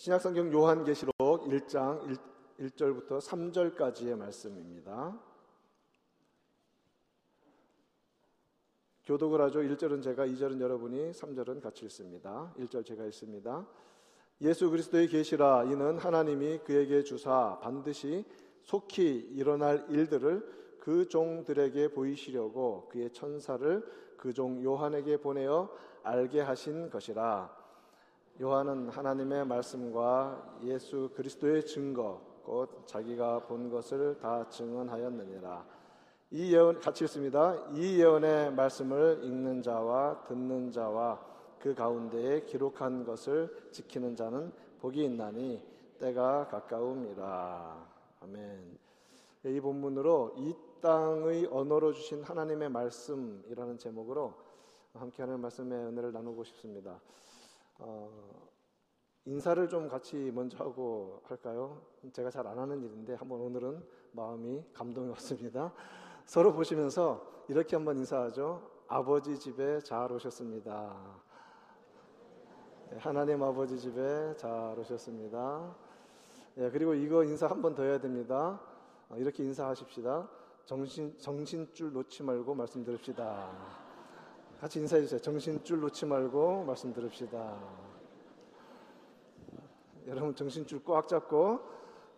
신약성경 요한계시록 1장 1절부터 3절까지의 말씀입니다. 교독을 하죠. 1절은 제가, 2절은 여러분이, 3절은 같이 읽습니다. 1절 제가 읽습니다. 예수 그리스도의 계시라. 이는 하나님이 그에게 주사 반드시 속히 일어날 일들을 그 종들에게 보이시려고 그의 천사를 그 종 요한에게 보내어 알게 하신 것이라. 요한은 하나님의 말씀과 예수 그리스도의 증거 곧 자기가 본 것을 다 증언하였느니라. 이 예언 같이 읽습니다. 이 예언의 말씀을 읽는 자와 듣는 자와 그 가운데에 기록한 것을 지키는 자는 복이 있나니 때가 가까움이라. 아멘. 이 본문으로 이 땅의 언어로 주신 하나님의 말씀이라는 제목으로 함께 하는 말씀의 은혜를 나누고 싶습니다. 인사를 좀 같이 먼저 하고 할까요? 제가 잘 안 하는 일인데 한번 오늘은 마음이 감동이 왔습니다. 서로 보시면서 이렇게 한번 인사하죠. 아버지 집에 잘 오셨습니다. 하나님 아버지 집에 잘 오셨습니다. 그리고 이거 인사 한번 더 해야 됩니다. 이렇게 인사하십시다. 정신줄 놓지 말고 말씀드립시다. 같이 인사해 주세요. 정신줄 놓지 말고 말씀 들읍시다. 여러분 정신줄 꽉 잡고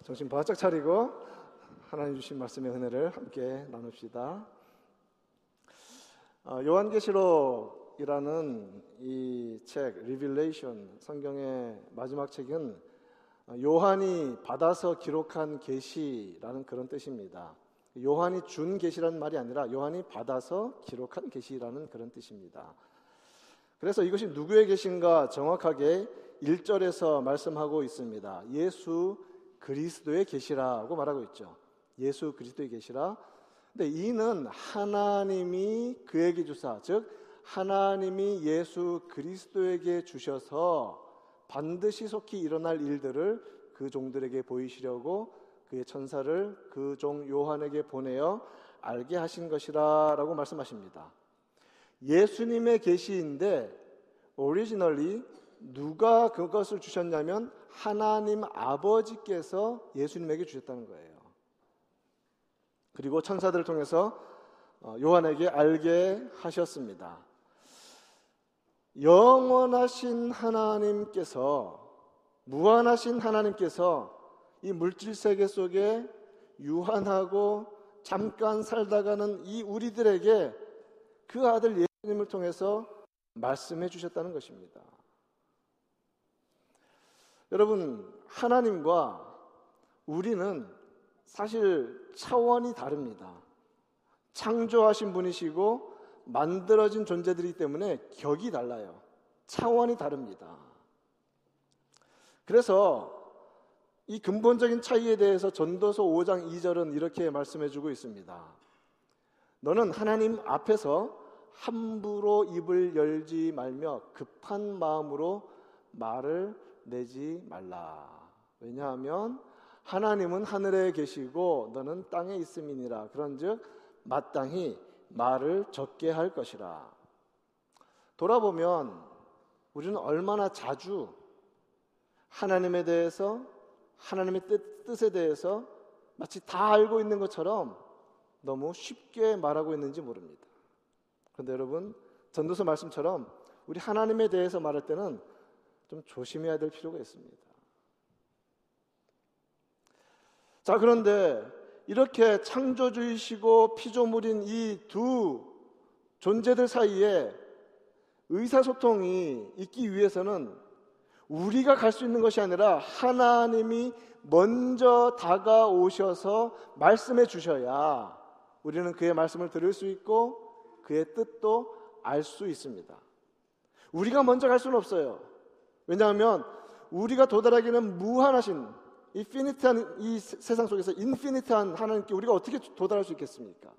정신 바짝 차리고 하나님 주신 말씀의 은혜를 함께 나눕시다. 요한계시록이라는 이 책, Revelation, 성경의 마지막 책은 요한이 받아서 기록한 계시라는 그런 뜻입니다. 요한이 준 계시라는 말이 아니라 요한이 받아서 기록한 계시라는 그런 뜻입니다. 그래서 이것이 누구의 계신가 정확하게 1절에서 말씀하고 있습니다. 예수 그리스도의 계시라고 말하고 있죠. 예수 그리스도의 계시라. 근데 이는 하나님이 그에게 주사, 즉 하나님이 예수 그리스도에게 주셔서 반드시 속히 일어날 일들을 그 종들에게 보이시려고 그의 천사를 그 종 요한에게 보내어 알게 하신 것이라 라고 말씀하십니다. 예수님의 계시인데 오리지널리 누가 그것을 주셨냐면 하나님 아버지께서 예수님에게 주셨다는 거예요. 그리고 천사들을 통해서 요한에게 알게 하셨습니다. 영원하신 하나님께서, 무한하신 하나님께서 이 물질세계 속에 유한하고 잠깐 살다가는 이 우리들에게 그 아들 예수님을 통해서 말씀해 주셨다는 것입니다. 여러분, 하나님과 우리는 사실 차원이 다릅니다. 창조하신 분이시고 만들어진 존재들이기 때문에 격이 달라요. 차원이 다릅니다. 그래서 이 근본적인 차이에 대해서 전도서 5장 2절은 이렇게 말씀해주고 있습니다. 너는 하나님 앞에서 함부로 입을 열지 말며 급한 마음으로 말을 내지 말라. 왜냐하면 하나님은 하늘에 계시고 너는 땅에 있음이니라. 그런즉 마땅히 말을 적게 할 것이라. 돌아보면 우리는 얼마나 자주 하나님에 대해서, 하나님의 뜻에 대해서 마치 다 알고 있는 것처럼 너무 쉽게 말하고 있는지 모릅니다. 그런데 여러분, 전도서 말씀처럼 우리 하나님에 대해서 말할 때는 좀 조심해야 될 필요가 있습니다. 자, 그런데 이렇게 창조주이시고 피조물인 이 두 존재들 사이에 의사소통이 있기 위해서는 우리가 갈 수 있는 것이 아니라 하나님이 먼저 다가오셔서 말씀해 주셔야 우리는 그의 말씀을 들을 수 있고 그의 뜻도 알 수 있습니다. 우리가 먼저 갈 수는 없어요. 왜냐하면 우리가 도달하기는 무한하신 인피니트한 이 세상 속에서 인피니트한 하나님께 우리가 어떻게 도달할 수 있겠습니까?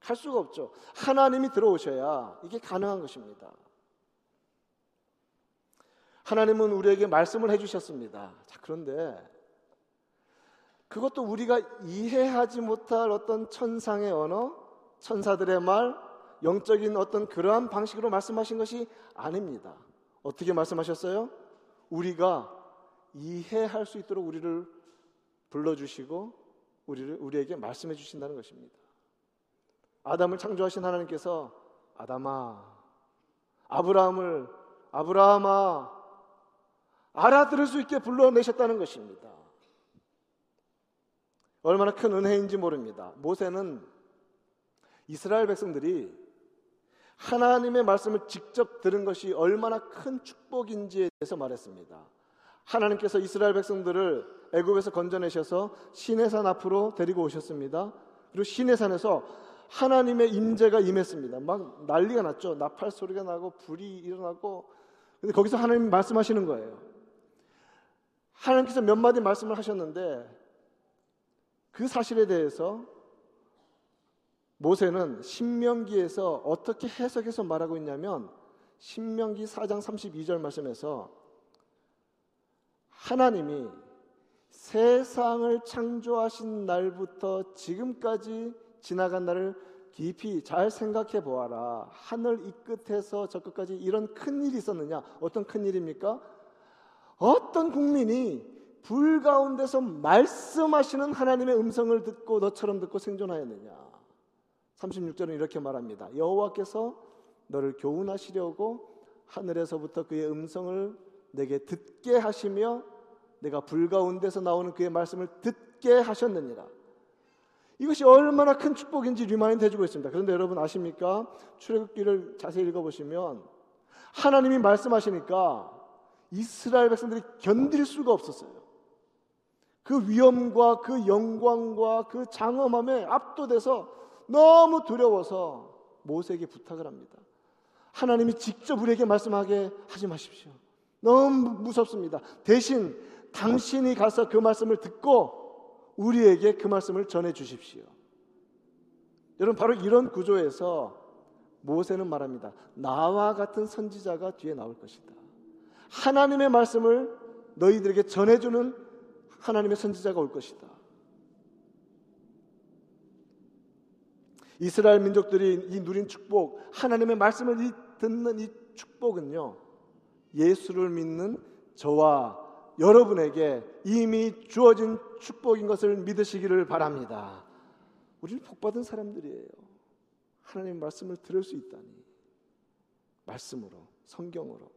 갈 수가 없죠. 하나님이 들어오셔야 이게 가능한 것입니다. 하나님은 우리에게 말씀을 해주셨습니다. 자, 그런데 그것도 우리가 이해하지 못할 어떤 천상의 언어, 천사들의 말, 영적인 어떤 그러한 방식으로 말씀하신 것이 아닙니다. 어떻게 말씀하셨어요? 우리가 이해할 수 있도록 우리를 불러주시고 우리에게 말씀해 주신다는 것입니다. 아담을 창조하신 하나님께서 아담아, 아브라함을 아브라함아 알아들을 수 있게 불러내셨다는 것입니다. 얼마나 큰 은혜인지 모릅니다. 모세는 이스라엘 백성들이 하나님의 말씀을 직접 들은 것이 얼마나 큰 축복인지에 대해서 말했습니다. 하나님께서 이스라엘 백성들을 애굽에서 건져내셔서 시내산 앞으로 데리고 오셨습니다. 그리고 시내산에서 하나님의 임재가 임했습니다. 막 난리가 났죠. 나팔 소리가 나고 불이 일어나고. 근데 거기서 하나님이 말씀하시는 거예요. 하나님께서 몇 마디 말씀을 하셨는데 그 사실에 대해서 모세는 신명기에서 어떻게 해석해서 말하고 있냐면 신명기 4장 32절 말씀에서 하나님이 세상을 창조하신 날부터 지금까지 지나간 날을 깊이 잘 생각해 보아라. 하늘 이 끝에서 저 끝까지 이런 큰 일이 있었느냐? 어떤 큰 일입니까? 어떤 국민이 불 가운데서 말씀하시는 하나님의 음성을 듣고 너처럼 듣고 생존하였느냐. 36절은 이렇게 말합니다. 여호와께서 너를 교훈하시려고 하늘에서부터 그의 음성을 내게 듣게 하시며 내가 불 가운데서 나오는 그의 말씀을 듣게 하셨느니라. 이것이 얼마나 큰 축복인지 리마인드 해주고 있습니다. 그런데 여러분 아십니까? 출애굽기를 자세히 읽어보시면 하나님이 말씀하시니까 이스라엘 백성들이 견딜 수가 없었어요. 그 위엄과 그 영광과 그 장엄함에 압도돼서 너무 두려워서 모세에게 부탁을 합니다. 하나님이 직접 우리에게 말씀하게 하지 마십시오. 너무 무섭습니다. 대신 당신이 가서 그 말씀을 듣고 우리에게 그 말씀을 전해 주십시오. 여러분 바로 이런 구조에서 모세는 말합니다. 나와 같은 선지자가 뒤에 나올 것이다. 하나님의 말씀을 너희들에게 전해주는 하나님의 선지자가 올 것이다. 이스라엘 민족들이 이 누린 축복, 하나님의 말씀을 듣는 이 축복은요, 예수를 믿는 저와 여러분에게 이미 주어진 축복인 것을 믿으시기를 바랍니다. 우리는 복받은 사람들이에요. 하나님의 말씀을 들을 수 있다니. 말씀으로, 성경으로.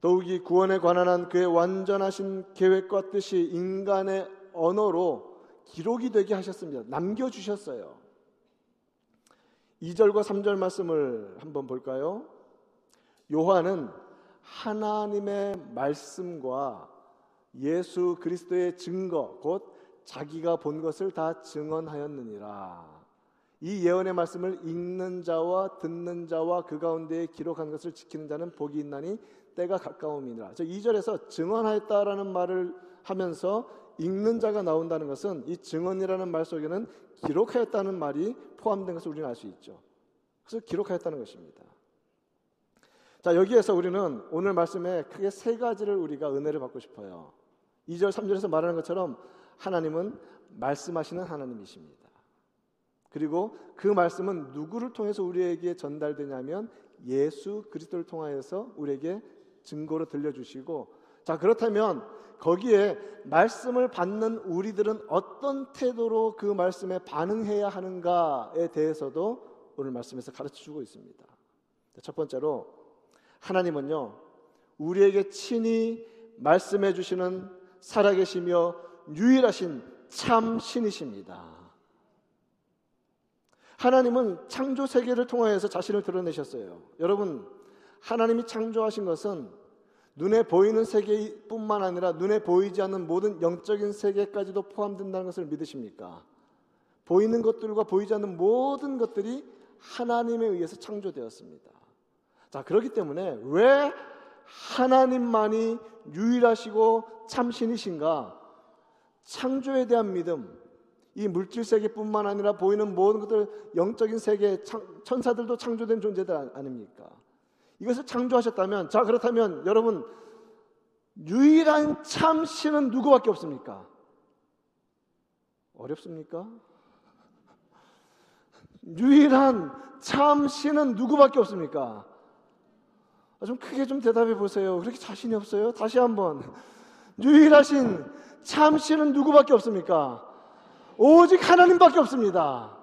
더욱이 구원에 관한 그의 완전하신 계획과 뜻이 인간의 언어로 기록이 되게 하셨습니다. 남겨주셨어요. 2절과 3절 말씀을 한번 볼까요? 요한은 하나님의 말씀과 예수 그리스도의 증거 곧 자기가 본 것을 다 증언하였느니라. 이 예언의 말씀을 읽는 자와 듣는 자와 그 가운데에 기록한 것을 지키는 자는 복이 있나니 때가 가까움이니라. 저 2절에서 증언하였다라는 말을 하면서 읽는 자가 나온다는 것은 이 증언이라는 말 속에는 기록하였다는 말이 포함된 것을 우리는 알 수 있죠. 그래서 기록하였다는 것입니다. 자, 여기에서 우리는 오늘 말씀에 크게 세 가지를 우리가 은혜를 받고 싶어요. 2절, 3절에서 말하는 것처럼 하나님은 말씀하시는 하나님이십니다. 그리고 그 말씀은 누구를 통해서 우리에게 전달되냐면 예수 그리스도를 통하여서 우리에게 증거로 들려주시고, 자 그렇다면 거기에 말씀을 받는 우리들은 어떤 태도로 그 말씀에 반응해야 하는가에 대해서도 오늘 말씀에서 가르쳐주고 있습니다. 첫 번째로 하나님은요 우리에게 친히 말씀해 주시는 살아계시며 유일하신 참 신이십니다. 하나님은 창조 세계를 통하여서 자신을 드러내셨어요. 여러분, 하나님이 창조하신 것은 눈에 보이는 세계뿐만 아니라 눈에 보이지 않는 모든 영적인 세계까지도 포함된다는 것을 믿으십니까? 보이는 것들과 보이지 않는 모든 것들이 하나님에 의해서 창조되었습니다. 자, 그렇기 때문에 왜 하나님만이 유일하시고 참신이신가? 창조에 대한 믿음, 이 물질 세계뿐만 아니라 보이는 모든 것들 영적인 세계 천사들도 창조된 존재들 아닙니까? 이것을 창조하셨다면 자 그렇다면 여러분 유일한 참 신은 누구밖에 없습니까? 어렵습니까? 유일한 참 신은 누구밖에 없습니까? 좀 크게 좀 대답해 보세요. 그렇게 자신이 없어요? 다시 한번. 유일하신 참신은 누구밖에 없습니까? 오직 하나님밖에 없습니다.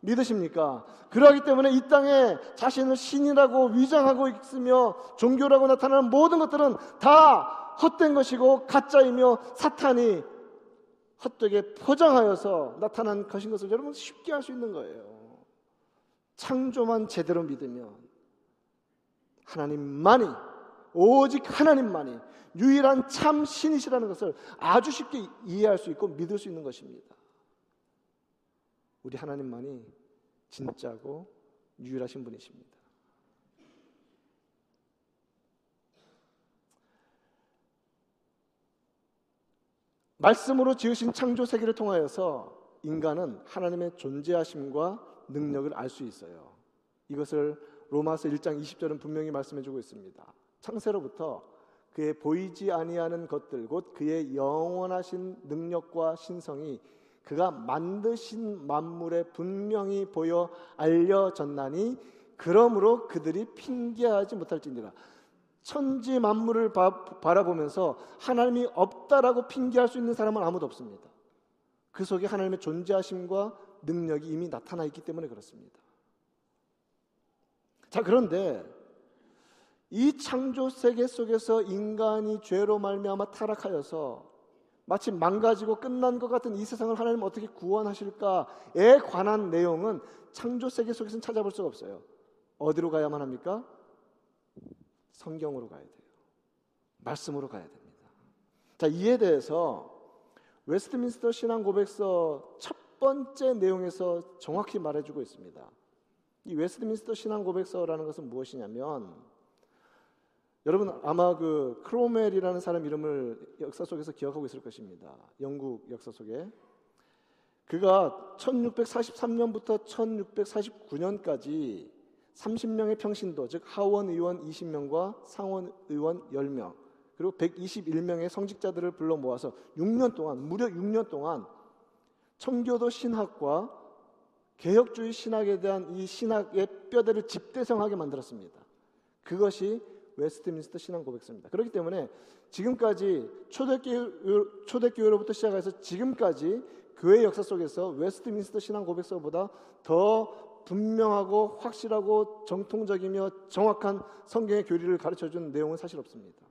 믿으십니까? 그러하기 때문에 이 땅에 자신을 신이라고 위장하고 있으며 종교라고 나타나는 모든 것들은 다 헛된 것이고 가짜이며 사탄이 헛되게 포장하여서 나타난 것인 것을 여러분 쉽게 알 수 있는 거예요. 창조만 제대로 믿으면 하나님만이, 오직 하나님만이 유일한 참 신이시라는 것을 아주 쉽게 이해할 수 있고 믿을 수 있는 것입니다. 우리 하나님만이 진짜고 유일하신 분이십니다. 말씀으로 지으신 창조 세계를 통하여서 인간은 하나님의 존재하심과 능력을 알 수 있어요. 이것을 로마서 1장 20절은 분명히 말씀해주고 있습니다. 창세로부터 그의 보이지 아니하는 것들 곧 그의 영원하신 능력과 신성이 그가 만드신 만물에 분명히 보여 알려졌나니 그러므로 그들이 핑계하지 못할지니라. 천지 만물을 바라보면서 하나님이 없다라고 핑계할 수 있는 사람은 아무도 없습니다. 그 속에 하나님의 존재하심과 능력이 이미 나타나 있기 때문에 그렇습니다. 자, 그런데 이 창조 세계 속에서 인간이 죄로 말미암아 타락하여서 마치 망가지고 끝난 것 같은 이 세상을 하나님 어떻게 구원하실까에 관한 내용은 창조 세계 속에서는 찾아볼 수가 없어요. 어디로 가야만 합니까? 성경으로 가야 돼요. 말씀으로 가야 됩니다. 자, 이에 대해서 웨스트민스터 신앙고백서 첫 번째 내용에서 정확히 말해주고 있습니다. 이 웨스트민스터 신앙고백서라는 것은 무엇이냐면, 여러분 아마 그 크로멜이라는 사람 이름을 역사 속에서 기억하고 있을 것입니다. 영국 역사 속에 그가 1643년부터 1649년까지 30명의 평신도, 즉 하원 의원 20명과 상원 의원 10명, 그리고 121명의 성직자들을 불러 모아서 6년 동안, 무려 6년 동안 청교도 신학과 개혁주의 신학에 대한 이 신학의 뼈대를 집대성하게 만들었습니다. 그것이 웨스트민스터 신앙고백서입니다. 그렇기 때문에 지금까지 초대교회로부터 시작해서 지금까지 교회 역사 속에서 웨스트민스터 신앙고백서보다 더 분명하고 확실하고 정통적이며 정확한 성경의 교리를 가르쳐주는 내용은 사실 없습니다.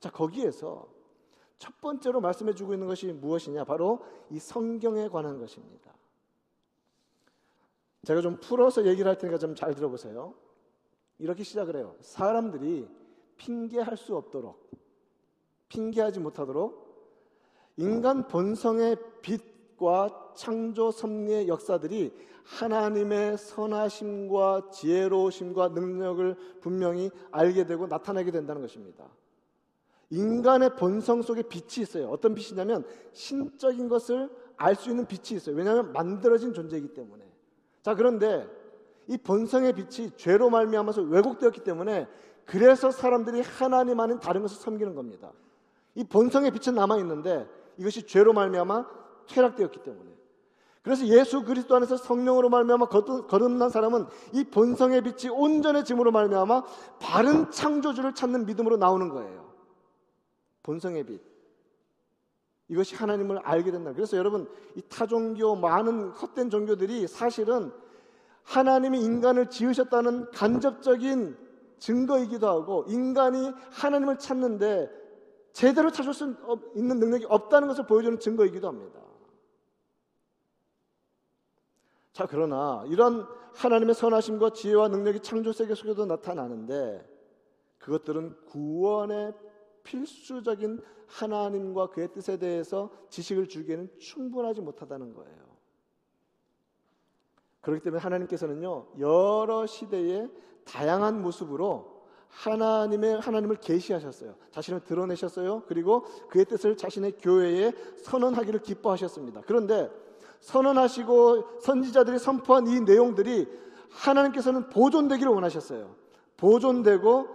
자, 거기에서 첫 번째로 말씀해주고 있는 것이 무엇이냐, 바로 이 성경에 관한 것입니다. 제가 좀 풀어서 얘기를 할 테니까 좀 잘 들어보세요. 이렇게 시작을 해요. 사람들이 핑계할 수 없도록, 핑계하지 못하도록 인간 본성의 빛과 창조 섭리의 역사들이 하나님의 선하심과 지혜로우심과 능력을 분명히 알게 되고 나타나게 된다는 것입니다. 인간의 본성 속에 빛이 있어요. 어떤 빛이냐면 신적인 것을 알 수 있는 빛이 있어요. 왜냐하면 만들어진 존재이기 때문에. 자, 그런데 이 본성의 빛이 죄로 말미암아서 왜곡되었기 때문에 그래서 사람들이 하나님 아닌 다른 것을 섬기는 겁니다. 이 본성의 빛은 남아있는데 이것이 죄로 말미암아 퇴락되었기 때문에. 그래서 예수 그리스도 안에서 성령으로 말미암아 거듭난 사람은 이 본성의 빛이 온전해짐으로 말미암아 바른 창조주를 찾는 믿음으로 나오는 거예요. 본성의 빛, 이것이 하나님을 알게 된다. 그래서 여러분, 이 타종교, 많은 헛된 종교들이 사실은 하나님이 인간을 지으셨다는 간접적인 증거이기도 하고 인간이 하나님을 찾는데 제대로 찾을 수 있는 능력이 없다는 것을 보여주는 증거이기도 합니다. 자, 그러나 이런 하나님의 선하심과 지혜와 능력이 창조세계 속에도 나타나는데 그것들은 구원의 필수적인 하나님과 그의 뜻에 대해서 지식을 주기에는 충분하지 못하다는 거예요. 그렇기 때문에 하나님께서는요, 여러 시대의 다양한 모습으로 하나님을 계시하셨어요. 자신을 드러내셨어요. 그리고 그의 뜻을 자신의 교회에 선언하기를 기뻐하셨습니다. 그런데 선언하시고 선지자들이 선포한 이 내용들이 하나님께서는 보존되기를 원하셨어요. 보존되고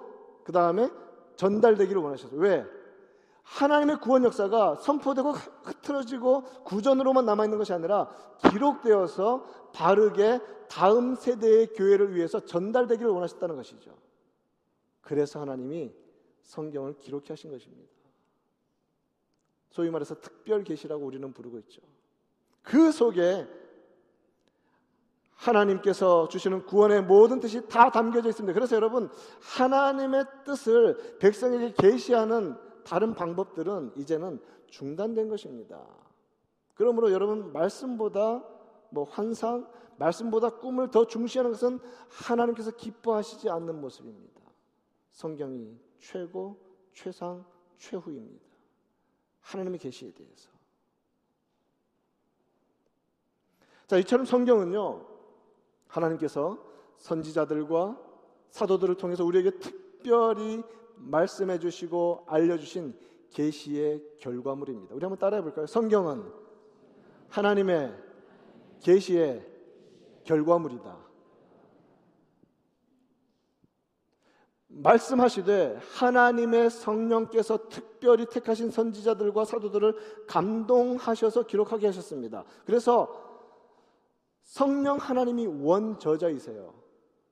그 다음에 전달되기를 원하셨어요. 왜? 하나님의 구원 역사가 선포되고 흐트러지고 구전으로만 남아있는 것이 아니라 기록되어서 바르게 다음 세대의 교회를 위해서 전달되기를 원하셨다는 것이죠. 그래서 하나님이 성경을 기록해 하신 것입니다. 소위 말해서 특별 계시라고 우리는 부르고 있죠. 그 속에 하나님께서 주시는 구원의 모든 뜻이 다 담겨져 있습니다. 그래서 여러분, 하나님의 뜻을 백성에게 계시하는 다른 방법들은 이제는 중단된 것입니다. 그러므로 여러분, 말씀보다 환상, 말씀보다 꿈을 더 중시하는 것은 하나님께서 기뻐하시지 않는 모습입니다. 성경이 최고, 최상, 최후입니다. 하나님의 계시에 대해서. 자, 이처럼 성경은요, 하나님께서 선지자들과 사도들을 통해서 우리에게 특별히 말씀해 주시고 알려주신 계시의 결과물입니다. 우리 한번 따라해 볼까요? 성경은 하나님의 계시의 결과물이다. 말씀하시되 하나님의 성령께서 특별히 택하신 선지자들과 사도들을 감동하셔서 기록하게 하셨습니다. 그래서 성령 하나님이 원저자이세요.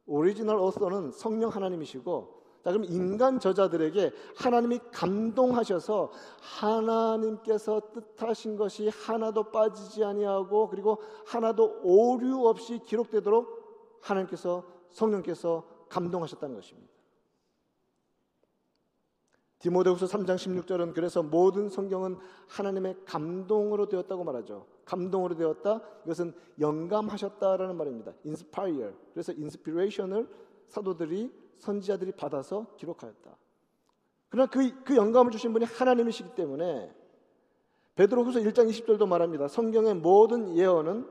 오리지널 어서는 성령 하나님이시고, 자, 그럼 인간 저자들에게 하나님이 감동하셔서 하나님께서 뜻하신 것이 하나도 빠지지 아니하고 그리고 하나도 오류 없이 기록되도록 하나님께서, 성령께서 감동하셨다는 것입니다. 디모데후서 3장 16절은 그래서 모든 성경은 하나님의 감동으로 되었다고 말하죠. 감동으로 되었다, 이것은 영감하셨다라는 말입니다. Inspire. 그래서 인스피레이션을 사도들이, 선지자들이 받아서 기록하였다. 그러나 그 영감을 주신 분이 하나님이시기 때문에 베드로후서 1장 20절도 말합니다. 성경의 모든 예언은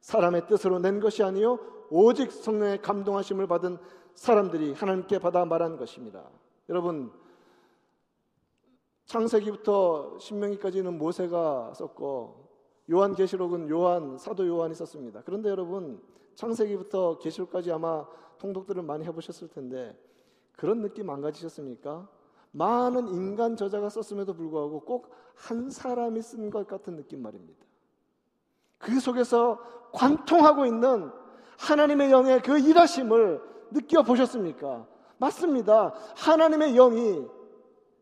사람의 뜻으로 낸 것이 아니요 오직 성령의 감동하심을 받은 사람들이 하나님께 받아 말한 것입니다. 여러분, 창세기부터 신명기까지는 모세가 썼고 요한계시록은 사도 요한이 썼습니다. 그런데 여러분, 창세기부터 계시록까지 아마 통독들을 많이 해보셨을 텐데 그런 느낌 안 가지셨습니까? 많은 인간 저자가 썼음에도 불구하고 꼭 한 사람이 쓴 것 같은 느낌 말입니다. 그 속에서 관통하고 있는 하나님의 영의 그 일하심을 느껴보셨습니까? 맞습니다. 하나님의 영이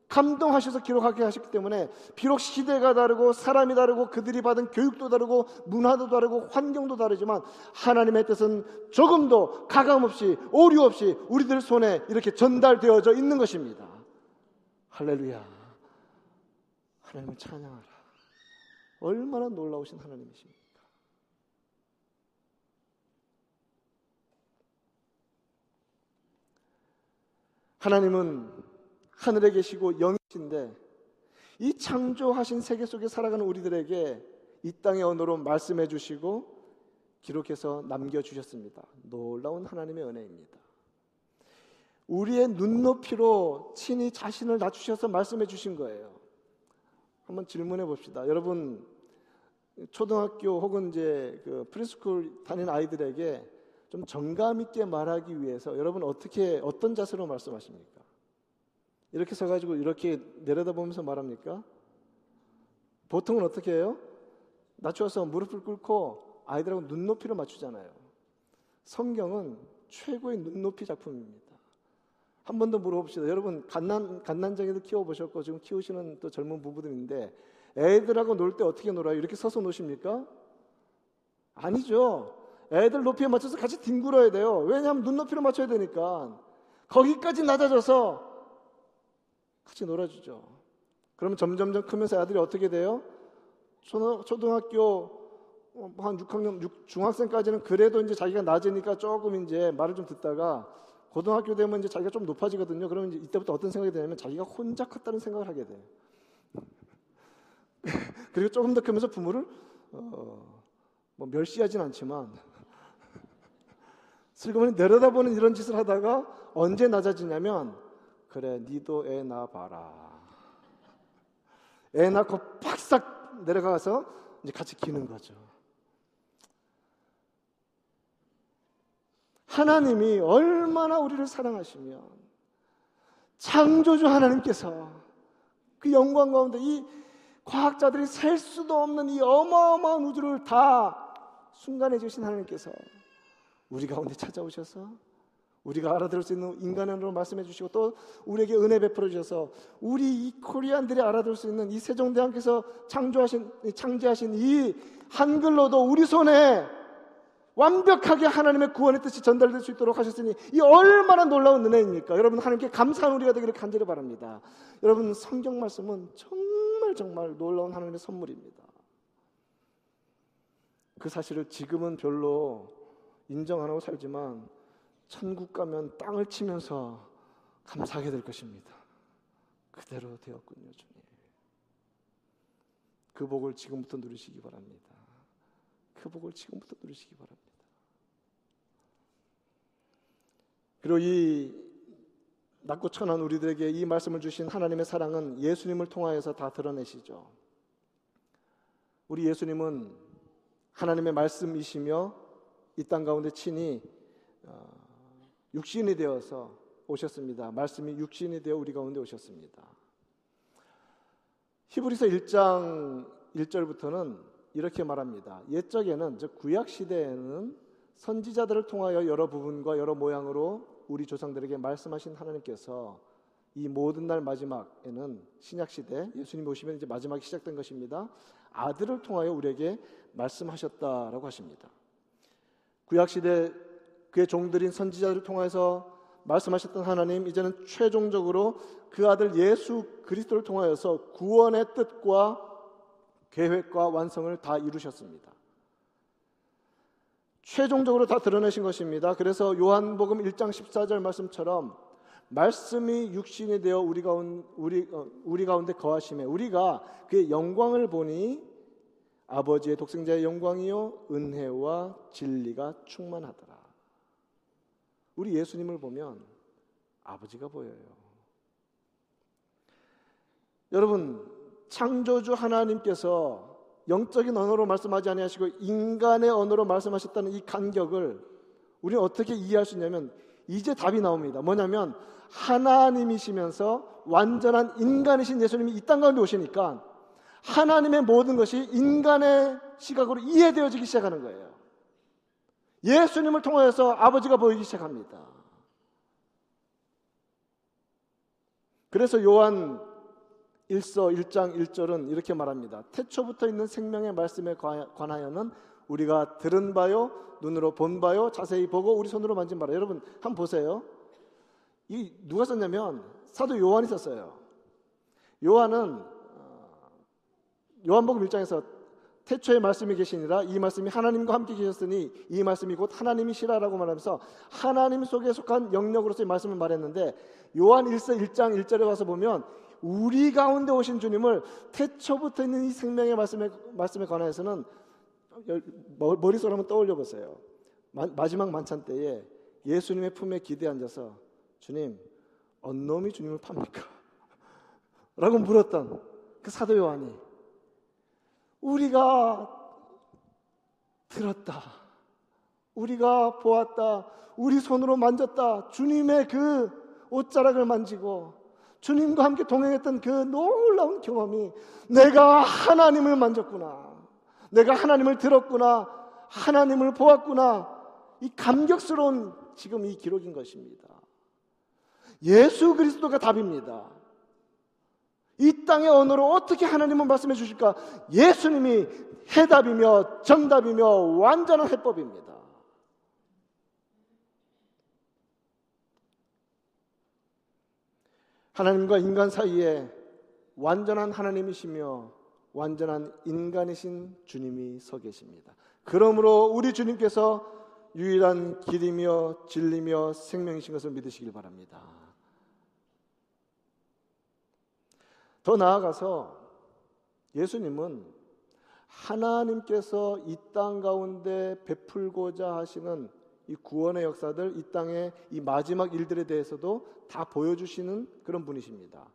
감동하셔서 기록하게 하셨기 때문에 비록 시대가 다르고 사람이 다르고 그들이 받은 교육도 다르고 문화도 다르고 환경도 다르지만 하나님의 뜻은 조금도 가감없이 오류 없이 우리들 손에 이렇게 전달되어져 있는 것입니다. 할렐루야. 하나님을 찬양하라. 얼마나 놀라우신 하나님이십니까? 하나님은 하늘에 계시고 영이신데 이 창조하신 세계 속에 살아가는 우리들에게 이 땅의 언어로 말씀해 주시고 기록해서 남겨주셨습니다. 놀라운 하나님의 은혜입니다. 우리의 눈높이로 친히 자신을 낮추셔서 말씀해 주신 거예요. 한번 질문해 봅시다. 여러분, 초등학교 혹은 이제 프리스쿨 다니는 아이들에게 좀 정감 있게 말하기 위해서 여러분 어떤 자세로 말씀하십니까? 이렇게 서가지고 이렇게 내려다보면서 말합니까? 보통은 어떻게 해요? 낮춰서 무릎을 꿇고 아이들하고 눈높이를 맞추잖아요. 성경은 최고의 눈높이 작품입니다. 한 번 더 물어봅시다. 여러분, 갓난쟁이도 키워보셨고 지금 키우시는 또 젊은 부부들인데 애들하고 놀 때 어떻게 놀아요? 이렇게 서서 노십니까? 아니죠. 애들 높이에 맞춰서 같이 뒹굴어야 돼요. 왜냐하면 눈높이를 맞춰야 되니까. 거기까지 낮아져서 같이 놀아주죠. 그러면 점점점 크면서 아들이 어떻게 돼요? 초등학교 한 6학년, 중학생까지는 그래도 이제 자기가 낮으니까 조금 이제 말을 좀 듣다가 고등학교 되면 이제 자기가 좀 높아지거든요. 그러면 이제 이때부터 어떤 생각이 드냐면 자기가 혼자 컸다는 생각을 하게 돼요. 그리고 조금 더 크면서 부모를 멸시하진 않지만 슬그머니 내려다보는 이런 짓을 하다가 언제 낮아지냐면 그래, 니도 애 낳아봐라. 애 낳고 팍싹 내려가서 이제 같이 기는 거죠. 하나님이 얼마나 우리를 사랑하시면 창조주 하나님께서 그 영광 가운데 이 과학자들이 셀 수도 없는 이 어마어마한 우주를 다 순간에 지으신 하나님께서 우리 가운데 찾아오셔서 우리가 알아들을 수 있는 인간으로 말씀해 주시고 또 우리에게 은혜 베풀어 주셔서 우리 이 코리안들이 알아들을 수 있는 이 세종대왕께서 창제하신 이 한글로도 우리 손에 완벽하게 하나님의 구원의 뜻이 전달될 수 있도록 하셨으니 이 얼마나 놀라운 은혜입니까? 여러분, 하나님께 감사한 우리가 되기를 간절히 바랍니다. 여러분, 성경 말씀은 정말 놀라운 하나님의 선물입니다. 그 사실을 지금은 별로 인정 안 하고 살지만 천국 가면 땅을 치면서 감사하게 될 것입니다. 그대로 되었군요, 주님. 그 복을 지금부터 누리시기 바랍니다. 그 복을 지금부터 누리시기 바랍니다. 그리고 이 낮고 천한 우리들에게 이 말씀을 주신 하나님의 사랑은 예수님을 통하여서 다 드러내시죠. 우리 예수님은 하나님의 말씀이시며 이 땅 가운데 친히 육신이 되어서 오셨습니다. 말씀이 육신이 되어 우리 가운데 오셨습니다. 히브리서 1장 1절부터는 이렇게 말합니다. 옛적에는, 즉 구약시대에는 선지자들을 통하여 여러 부분과 여러 모양으로 우리 조상들에게 말씀하신 하나님께서 이 모든 날 마지막에는, 신약시대 예수님이 오시면 이제 마지막이 시작된 것입니다, 아들을 통하여 우리에게 말씀하셨다라고 하십니다. 구약시대 그의 종들인 선지자들을 통해서 말씀하셨던 하나님, 이제는 최종적으로 그 아들 예수 그리스도를 통하여서 구원의 뜻과 계획과 완성을 다 이루셨습니다. 최종적으로 다 드러내신 것입니다. 그래서 요한복음 1장 14절 말씀처럼 말씀이 육신이 되어 우리 가운데 거하심에 우리가 그의 영광을 보니 아버지의 독생자의 영광이요 은혜와 진리가 충만하더라. 우리 예수님을 보면 아버지가 보여요. 여러분, 창조주 하나님께서 영적인 언어로 말씀하지 아니하시고 인간의 언어로 말씀하셨다는 이 간격을 우리는 어떻게 이해할 수 있냐면, 이제 답이 나옵니다. 뭐냐면, 하나님이시면서 완전한 인간이신 예수님이 이 땅 가운데 오시니까 하나님의 모든 것이 인간의 시각으로 이해되어지기 시작하는 거예요. 예수님을 통해서 아버지가 보이기 시작합니다. 그래서 요한 1서 1장 1절은 이렇게 말합니다. 태초부터 있는 생명의 말씀에 관하여는 우리가 들은 바요, 눈으로 본 바요, 자세히 보고 우리 손으로 만진 바라. 여러분, 한번 보세요. 이 누가 썼냐면 사도 요한이 썼어요. 요한은 요한복음 1장에서 태초에 말씀이 계시니라, 이 말씀이 하나님과 함께 계셨으니 이 말씀이 곧 하나님이시라라고 말하면서 하나님 속에 속한 영역으로서의 말씀을 말했는데, 요한 1서 1장 1절에 와서 보면 우리 가운데 오신 주님을 태초부터 있는 이 생명의 말씀에 관해서는 머릿속으로 한번 떠올려 보세요. 마지막 만찬 때에 예수님의 품에 기대 앉아서 주님, 언놈이 주님을 팝니까? 라고 물었던 그 사도 요한이 우리가 들었다, 우리가 보았다, 우리 손으로 만졌다, 주님의 그 옷자락을 만지고 주님과 함께 동행했던 그 놀라운 경험이, 내가 하나님을 만졌구나, 내가 하나님을 들었구나, 하나님을 보았구나, 이 감격스러운 지금 이 기록인 것입니다. 예수 그리스도가 답입니다. 이 땅의 언어로 어떻게 하나님은 말씀해 주실까? 예수님이 해답이며 정답이며 완전한 해법입니다. 하나님과 인간 사이에 완전한 하나님이시며 완전한 인간이신 주님이 서 계십니다. 그러므로 우리 주님께서 유일한 길이며 진리며 생명이신 것을 믿으시길 바랍니다. 더 나아가서 예수님은 하나님께서 이 땅 가운데 베풀고자 하시는 이 구원의 역사들, 이 땅의 이 마지막 일들에 대해서도 다 보여주시는 그런 분이십니다.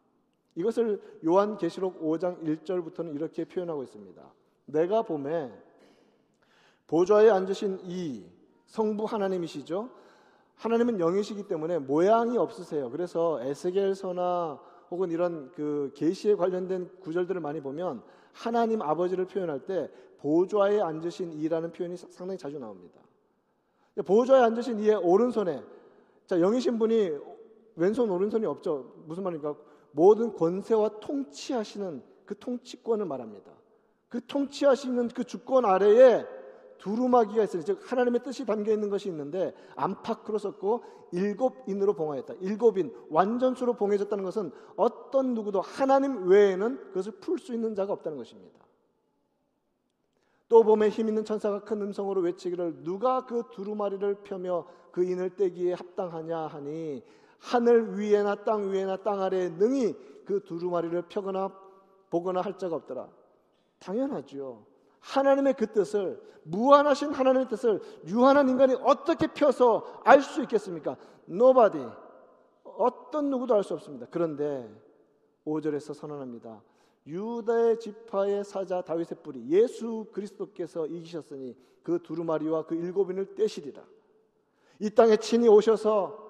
이것을 요한계시록 5장 1절부터는 이렇게 표현하고 있습니다. 내가 보매 보좌에 앉으신 이 성부 하나님이시죠. 하나님은 영이시기 때문에 모양이 없으세요. 그래서 에스겔서나 혹은 이런 그 계시에 관련된 구절들을 많이 보면 하나님 아버지를 표현할 때 보좌에 앉으신 이라는 표현이 상당히 자주 나옵니다. 보좌에 앉으신 이의 오른손에 자, 영이신 분이 왼손 오른손이 없죠. 무슨 말입니까? 모든 권세와 통치하시는 그 통치권을 말합니다. 그 통치하시는 그 주권 아래에 두루마기가 있어요. 즉 하나님의 뜻이 담겨있는 것이 있는데 안팎으로 썼고 일곱인으로 봉하였다. 일곱인, 완전수로 봉해졌다는 것은 어떤 누구도 하나님 외에는 그것을 풀 수 있는 자가 없다는 것입니다. 또 봄에 힘있는 천사가 큰 음성으로 외치기를 누가 그 두루마리를 펴며 그 인을 떼기에 합당하냐 하니 하늘 위에나 땅 위에나 땅 아래에 능히 그 두루마리를 펴거나 보거나 할 자가 없더라. 당연하죠. 하나님의 그 뜻을, 무한하신 하나님의 뜻을 유한한 인간이 어떻게 펴서 알 수 있겠습니까? Nobody, 어떤 누구도 알 수 없습니다. 그런데 5절에서 선언합니다. 유다의 지파의 사자 다윗의 뿌리 예수 그리스도께서 이기셨으니 그 두루마리와 그 일곱인을 떼시리라. 이 땅에 친히 오셔서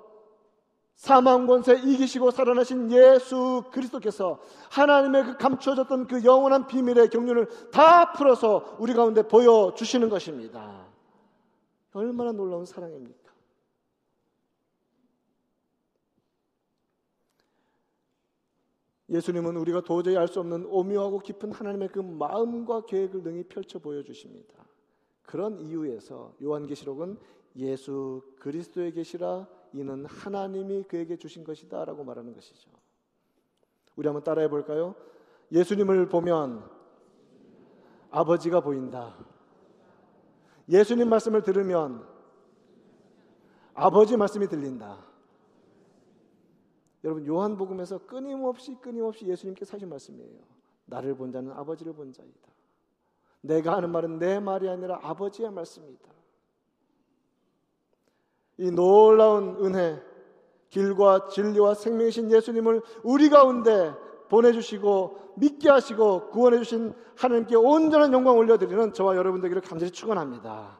사망 권세 이기시고 살아나신 예수 그리스도께서 하나님의 그 감추어졌던 그 영원한 비밀의 경륜을 다 풀어서 우리 가운데 보여주시는 것입니다. 얼마나 놀라운 사랑입니까? 예수님은 우리가 도저히 알 수 없는 오묘하고 깊은 하나님의 그 마음과 계획을 능히 펼쳐 보여주십니다. 그런 이유에서 요한계시록은 예수 그리스도의 계시라 이는 하나님이 그에게 주신 것이다 라고 말하는 것이죠. 우리 한번 따라해 볼까요? 예수님을 보면 아버지가 보인다. 예수님 말씀을 들으면 아버지 말씀이 들린다. 여러분, 요한복음에서 끊임없이 예수님께서 하신 말씀이에요. 나를 본 자는 아버지를 본 자이다. 내가 하는 말은 내 말이 아니라 아버지의 말씀이다. 이 놀라운 은혜, 길과 진리와 생명이신 예수님을 우리 가운데 보내주시고 믿게 하시고 구원해 주신 하나님께 온전한 영광 올려드리는 저와 여러분들에게 간절히 축원합니다.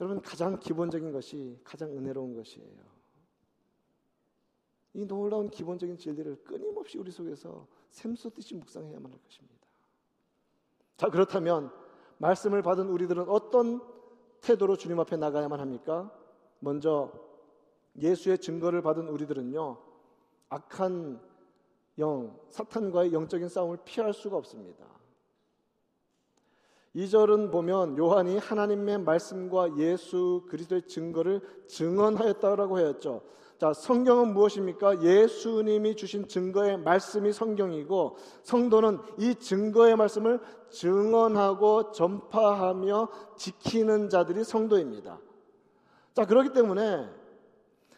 여러분, 가장 기본적인 것이 가장 은혜로운 것이에요. 이 놀라운 기본적인 진리를 끊임없이 우리 속에서 샘솟듯이 묵상해야만 할 것입니다. 자, 그렇다면 말씀을 받은 우리들은 어떤 태도로 주님 앞에 나가야만 합니까? 먼저 예수의 증거를 받은 우리들은요, 악한 영, 사탄과의 영적인 싸움을 피할 수가 없습니다. 2절은 보면 요한이 하나님의 말씀과 예수 그리스도의 증거를 증언하였다라고 하였죠. 자, 성경은 무엇입니까? 예수님이 주신 증거의 말씀이 성경이고, 성도는 이 증거의 말씀을 증언하고 전파하며 지키는 자들이 성도입니다. 자, 그렇기 때문에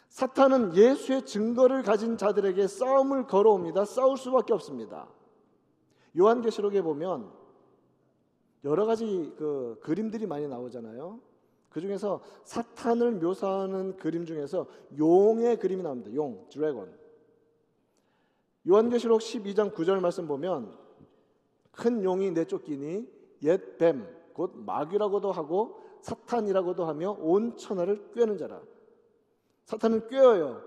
사탄은 예수의 증거를 가진 자들에게 싸움을 걸어옵니다. 싸울 수밖에 없습니다. 요한계시록에 보면 여러 가지 그 그림들이 많이 나오잖아요. 그 중에서 사탄을 묘사하는 그림 중에서 용의 그림이 나옵니다. 용, 드래곤. 요한계시록 12장 9절 말씀 보면 큰 용이 내쫓기니 옛 뱀, 곧 마귀라고도 하고 사탄이라고도 하며 온 천하를 꾀는 자라. 사탄은 꾀어요.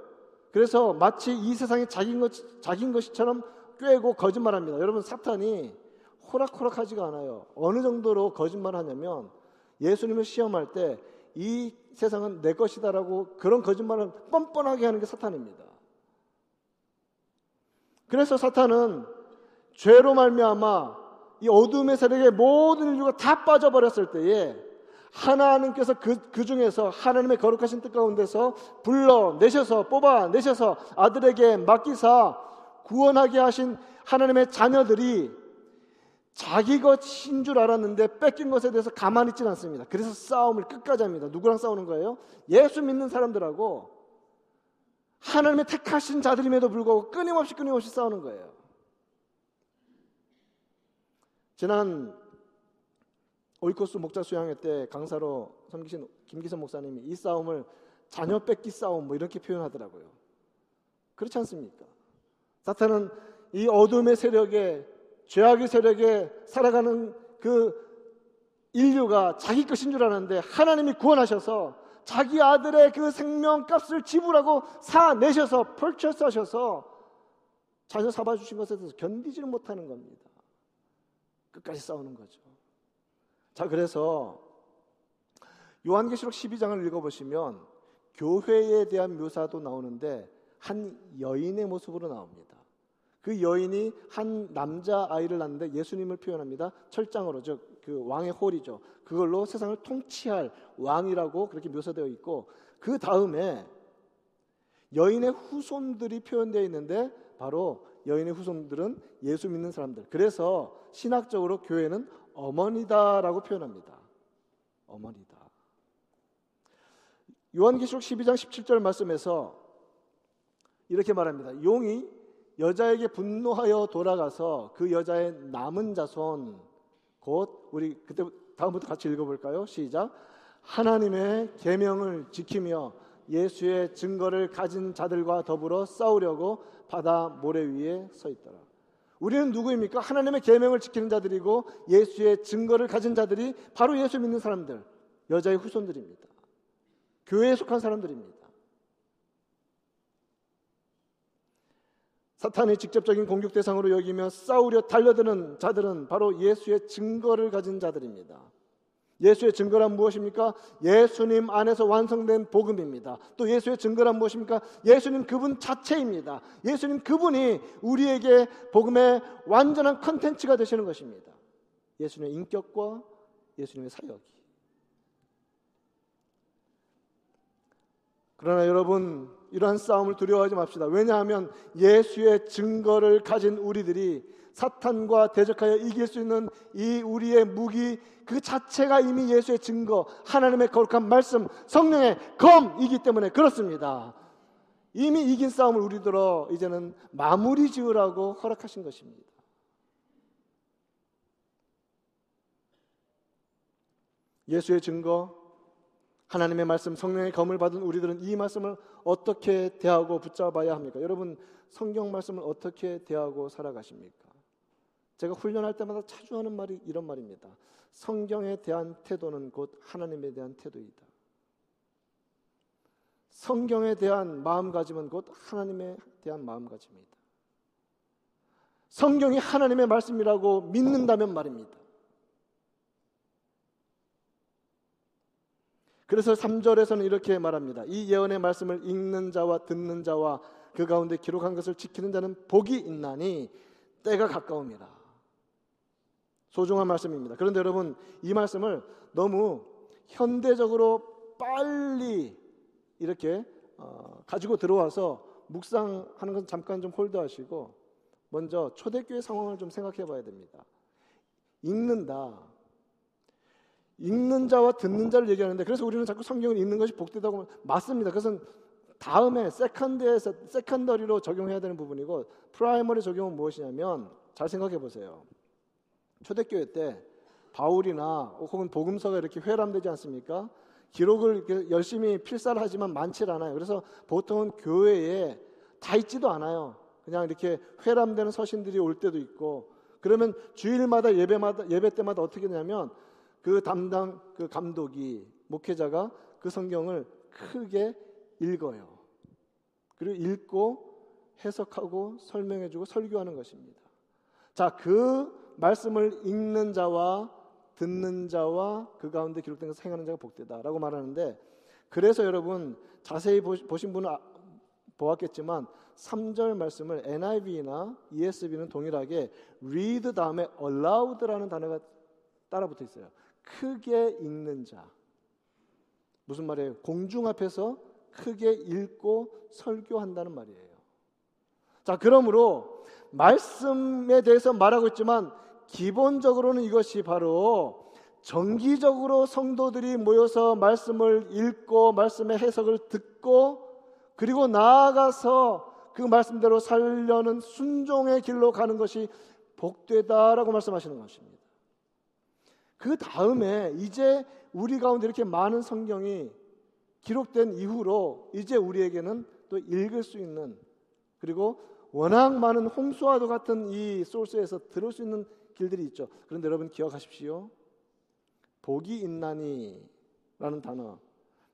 그래서 마치 이 세상이 자기인 것처럼 꾀고 거짓말합니다. 여러분, 사탄이 호락호락하지가 않아요. 어느 정도로 거짓말하냐면 예수님을 시험할 때 이 세상은 내 것이다 라고 그런 거짓말을 뻔뻔하게 하는 게 사탄입니다. 그래서 사탄은 죄로 말미암아 이 어둠의 세력의 모든 인류가 다 빠져버렸을 때에 하나님께서 그 중에서 하나님의 거룩하신 뜻 가운데서 불러내셔서 뽑아내셔서 아들에게 맡기사 구원하게 하신 하나님의 자녀들이 자기 것인 줄 알았는데 뺏긴 것에 대해서 가만히 있지는 않습니다. 그래서 싸움을 끝까지 합니다. 누구랑 싸우는 거예요? 예수 믿는 사람들하고 하나님의 택하신 자들임에도 불구하고 끊임없이 싸우는 거예요. 지난 오이코스 목자 수양회 때 강사로 섬기신 김기선 목사님이 이 싸움을 자녀 뺏기 싸움 뭐 이렇게 표현하더라고요. 그렇지 않습니까? 사탄은 이 어둠의 세력에, 죄악의 세력에 살아가는 그 인류가 자기 것인 줄 아는데 하나님이 구원하셔서 자기 아들의 그 생명값을 지불하고 사내셔서 purchase하셔서 자녀 사봐주신 것에 대해서 견디지를 못하는 겁니다. 끝까지 싸우는 거죠. 자, 그래서 요한계시록 12장을 읽어보시면 교회에 대한 묘사도 나오는데 한 여인의 모습으로 나옵니다. 그 여인이 한 남자아이를 낳는데 예수님을 표현합니다. 철장으로, 즉 그 왕의 홀이죠. 그걸로 세상을 통치할 왕이라고 그렇게 묘사되어 있고, 그 다음에 여인의 후손들이 표현되어 있는데 바로 여인의 후손들은 예수 믿는 사람들. 그래서 신학적으로 교회는 어머니다라고 표현합니다. 어머니다. 요한계시록 12장 17절 말씀에서 이렇게 말합니다. 용이 여자에게 분노하여 돌아가서 그 여자의 남은 자손, 곧 우리 그때 다음부터 같이 읽어볼까요? 시작. 하나님의 계명을 지키며 예수의 증거를 가진 자들과 더불어 싸우려고 바다 모래 위에 서 있더라. 우리는 누구입니까? 하나님의 계명을 지키는 자들이고 예수의 증거를 가진 자들이 바로 예수 믿는 사람들, 여자의 후손들입니다. 교회에 속한 사람들입니다. 사탄의 직접적인 공격 대상으로 여기며 싸우려 달려드는 자들은 바로 예수의 증거를 가진 자들입니다. 예수의 증거란 무엇입니까? 예수님 안에서 완성된 복음입니다. 또 예수의 증거란 무엇입니까? 예수님 그분 자체입니다. 예수님 그분이 우리에게 복음의 완전한 컨텐츠가 되시는 것입니다. 예수님의 인격과 예수님의 사역이. 그러나 여러분, 이러한 싸움을 두려워하지 맙시다. 왜냐하면 예수의 증거를 가진 우리들이 사탄과 대적하여 이길 수 있는 이 우리의 무기 그 자체가 이미 예수의 증거, 하나님의 거룩한 말씀, 성령의 검이기 때문에 그렇습니다. 이미 이긴 싸움을 우리들어 이제는 마무리 지으라고 허락하신 것입니다. 예수의 증거, 하나님의 말씀, 성령의 검을 받은 우리들은 이 말씀을 어떻게 대하고 붙잡아야 합니까? 여러분, 성경 말씀을 어떻게 대하고 살아가십니까? 제가 훈련할 때마다 자주 하는 말이 이런 말입니다. 성경에 대한 태도는 곧 하나님에 대한 태도이다. 성경에 대한 마음가짐은 곧 하나님에 대한 마음가짐이다. 성경이 하나님의 말씀이라고 믿는다면 말입니다. 그래서 3절에서는 이렇게 말합니다. 이 예언의 말씀을 읽는 자와 듣는 자와 그 가운데 기록한 것을 지키는 자는 복이 있나니 때가 가까움이라. 소중한 말씀입니다. 그런데 여러분, 이 말씀을 너무 현대적으로 빨리 이렇게 가지고 들어와서 묵상하는 건 잠깐 좀 홀드하시고 먼저 초대교회 상황을 좀 생각해 봐야 됩니다. 읽는다, 읽는 자와 듣는 자를 얘기하는데, 그래서 우리는 자꾸 성경을 읽는 것이 복되다고, 맞습니다. 그것은 다음에 세컨더리로 적용해야 되는 부분이고, 프라이머리 적용은 무엇이냐면, 잘 생각해 보세요. 초대교회 때 바울이나 혹은 복음서가 이렇게 회람되지 않습니까? 기록을 이렇게 열심히 필사를 하지만 많지 않아요. 그래서 보통은 교회에 다 있지도 않아요. 그냥 이렇게 회람되는 서신들이 올 때도 있고, 그러면 주일마다 예배 때마다 어떻게 되냐면 그 담당, 그 감독이, 목회자가 그 성경을 크게 읽어요. 그리고 읽고 해석하고 설명해주고 설교하는 것입니다. 자, 그 말씀을 읽는 자와 듣는 자와 그 가운데 기록된 것을 행하는 자가 복되다라고 말하는데, 그래서 여러분 자세히 보신 분은 보았겠지만 3절 말씀을 NIV나 ESV는 동일하게 read 다음에 aloud라는 단어가 따라붙어 있어요. 크게 읽는 자, 무슨 말이에요? 공중 앞에서 크게 읽고 설교한다는 말이에요. 자, 그러므로 말씀에 대해서 말하고 있지만 기본적으로는 이것이 바로 정기적으로 성도들이 모여서 말씀을 읽고 말씀의 해석을 듣고 그리고 나아가서 그 말씀대로 살려는 순종의 길로 가는 것이 복되다라고 말씀하시는 것입니다. 그 다음에 이제 우리 가운데 이렇게 많은 성경이 기록된 이후로 이제 우리에게는 또 읽을 수 있는, 그리고 워낙 많은 홍수와도 같은 이 소스에서 들을 수 있는 길들이 있죠. 그런데 여러분 기억하십시오. 복이 있나니라는 단어,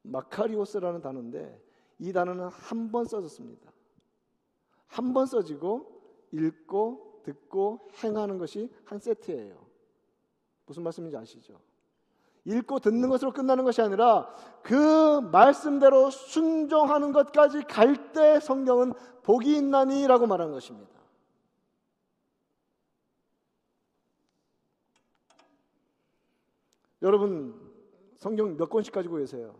마카리오스라는 단어인데 이 단어는 한 번 써졌습니다. 한 번 써지고 읽고 듣고 행하는 것이 한 세트예요. 무슨 말씀인지 아시죠? 읽고 듣는 것으로 끝나는 것이 아니라 그 말씀대로 순종하는 것까지 갈 때 성경은 복이 있나니 라고 말하는 것입니다. 여러분, 성경 몇 권씩 가지고 계세요?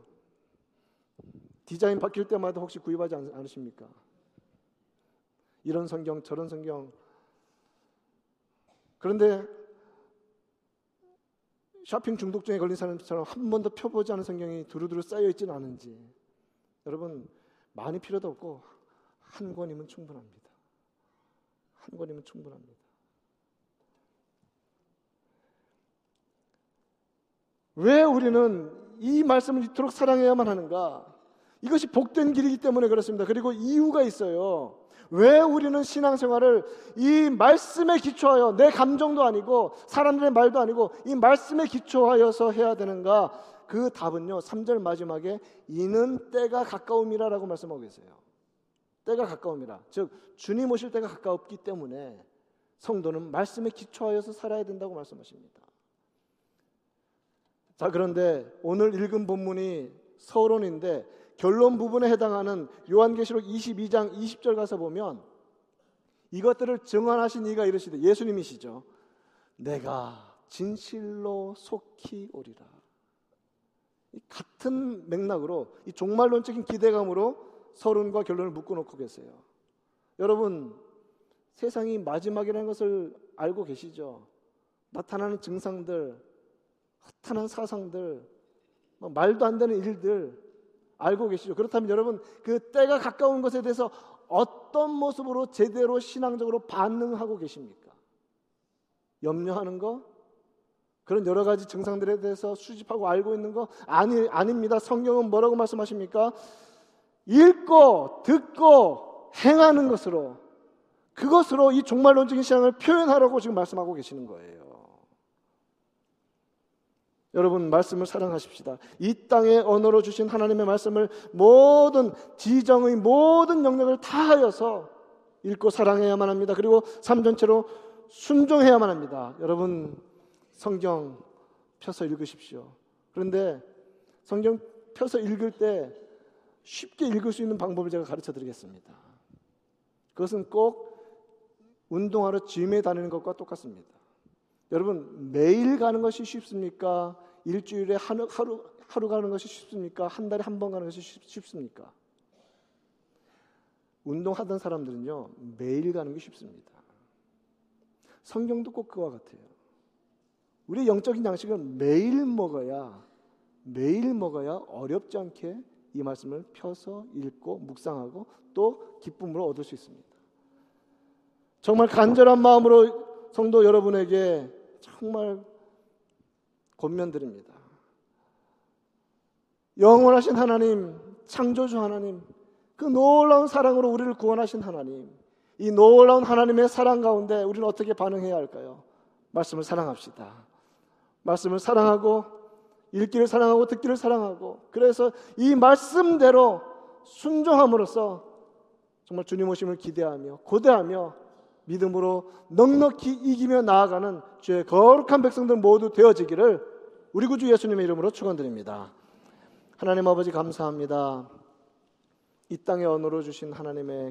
디자인 바뀔 때마다 혹시 구입하지 않으십니까? 이런 성경, 저런 성경. 그런데 쇼핑 중독증에 걸린 사람처럼 한 번도 펴보지 않은 성경이 두루두루 쌓여있지는 않은지. 여러분, 많이 필요도 없고 한 권이면 충분합니다. 한 권이면 충분합니다. 왜 우리는 이 말씀을 이토록 사랑해야만 하는가? 이것이 복된 길이기 때문에 그렇습니다. 그리고 이유가 있어요. 왜 우리는 신앙생활을 이 말씀에 기초하여, 내 감정도 아니고 사람들의 말도 아니고 이 말씀에 기초하여서 해야 되는가? 그 답은요, 3절 마지막에 이는 때가 가까움이라 라고 말씀하고 계세요. 때가 가까움이라, 즉 주님 오실 때가 가까웠기 때문에 성도는 말씀에 기초하여서 살아야 된다고 말씀하십니다. 자, 그런데 오늘 읽은 본문이 서론인데 결론 부분에 해당하는 요한계시록 22장 20절 가서 보면, 이것들을 증언하신 이가 이르시되, 예수님이시죠, 내가 진실로 속히 오리라. 같은 맥락으로 이 종말론적인 기대감으로 서론과 결론을 묶어놓고 계세요. 여러분, 세상이 마지막이라는 것을 알고 계시죠? 나타나는 증상들, 허탄한 사상들, 말도 안 되는 일들 알고 계시죠? 그렇다면 여러분, 그 때가 가까운 것에 대해서 어떤 모습으로 제대로 신앙적으로 반응하고 계십니까? 염려하는 거? 그런 여러 가지 증상들에 대해서 수집하고 알고 있는 거? 아닙니다. 성경은 뭐라고 말씀하십니까? 읽고 듣고 행하는 것으로, 그것으로 이 종말론적인 신앙을 표현하라고 지금 말씀하고 계시는 거예요. 여러분, 말씀을 사랑하십시다. 이 땅의 언어로 주신 하나님의 말씀을 모든 지정의 모든 영역을 다하여서 읽고 사랑해야만 합니다. 그리고 삶 전체로 순종해야만 합니다. 여러분, 성경 펴서 읽으십시오. 그런데 성경 펴서 읽을 때 쉽게 읽을 수 있는 방법을 제가 가르쳐 드리겠습니다. 그것은 꼭 운동하러 짐에 다니는 것과 똑같습니다. 여러분, 매일 가는 것이 쉽습니까? 일주일에 하루 가는 것이 쉽습니까? 한 달에 한 번 가는 것이 쉽습니까? 운동하던 사람들은요, 매일 가는 게 쉽습니다. 성경도 꼭 그와 같아요. 우리 영적인 양식은 매일 먹어야 어렵지 않게 이 말씀을 펴서 읽고 묵상하고 또 기쁨으로 얻을 수 있습니다. 정말 간절한 마음으로 성도 여러분에게 정말 권면드립니다. 영원하신 하나님, 창조주 하나님, 그 놀라운 사랑으로 우리를 구원하신 하나님, 이 놀라운 하나님의 사랑 가운데 우리는 어떻게 반응해야 할까요? 말씀을 사랑합시다. 말씀을 사랑하고 읽기를 사랑하고 듣기를 사랑하고, 그래서 이 말씀대로 순종함으로써 정말 주님 오심을 기대하며 고대하며 믿음으로 넉넉히 이기며 나아가는 주의 거룩한 백성들 모두 되어지기를 우리 구주 예수님의 이름으로 축원드립니다. 하나님 아버지, 감사합니다. 이 땅의 언어로 주신 하나님의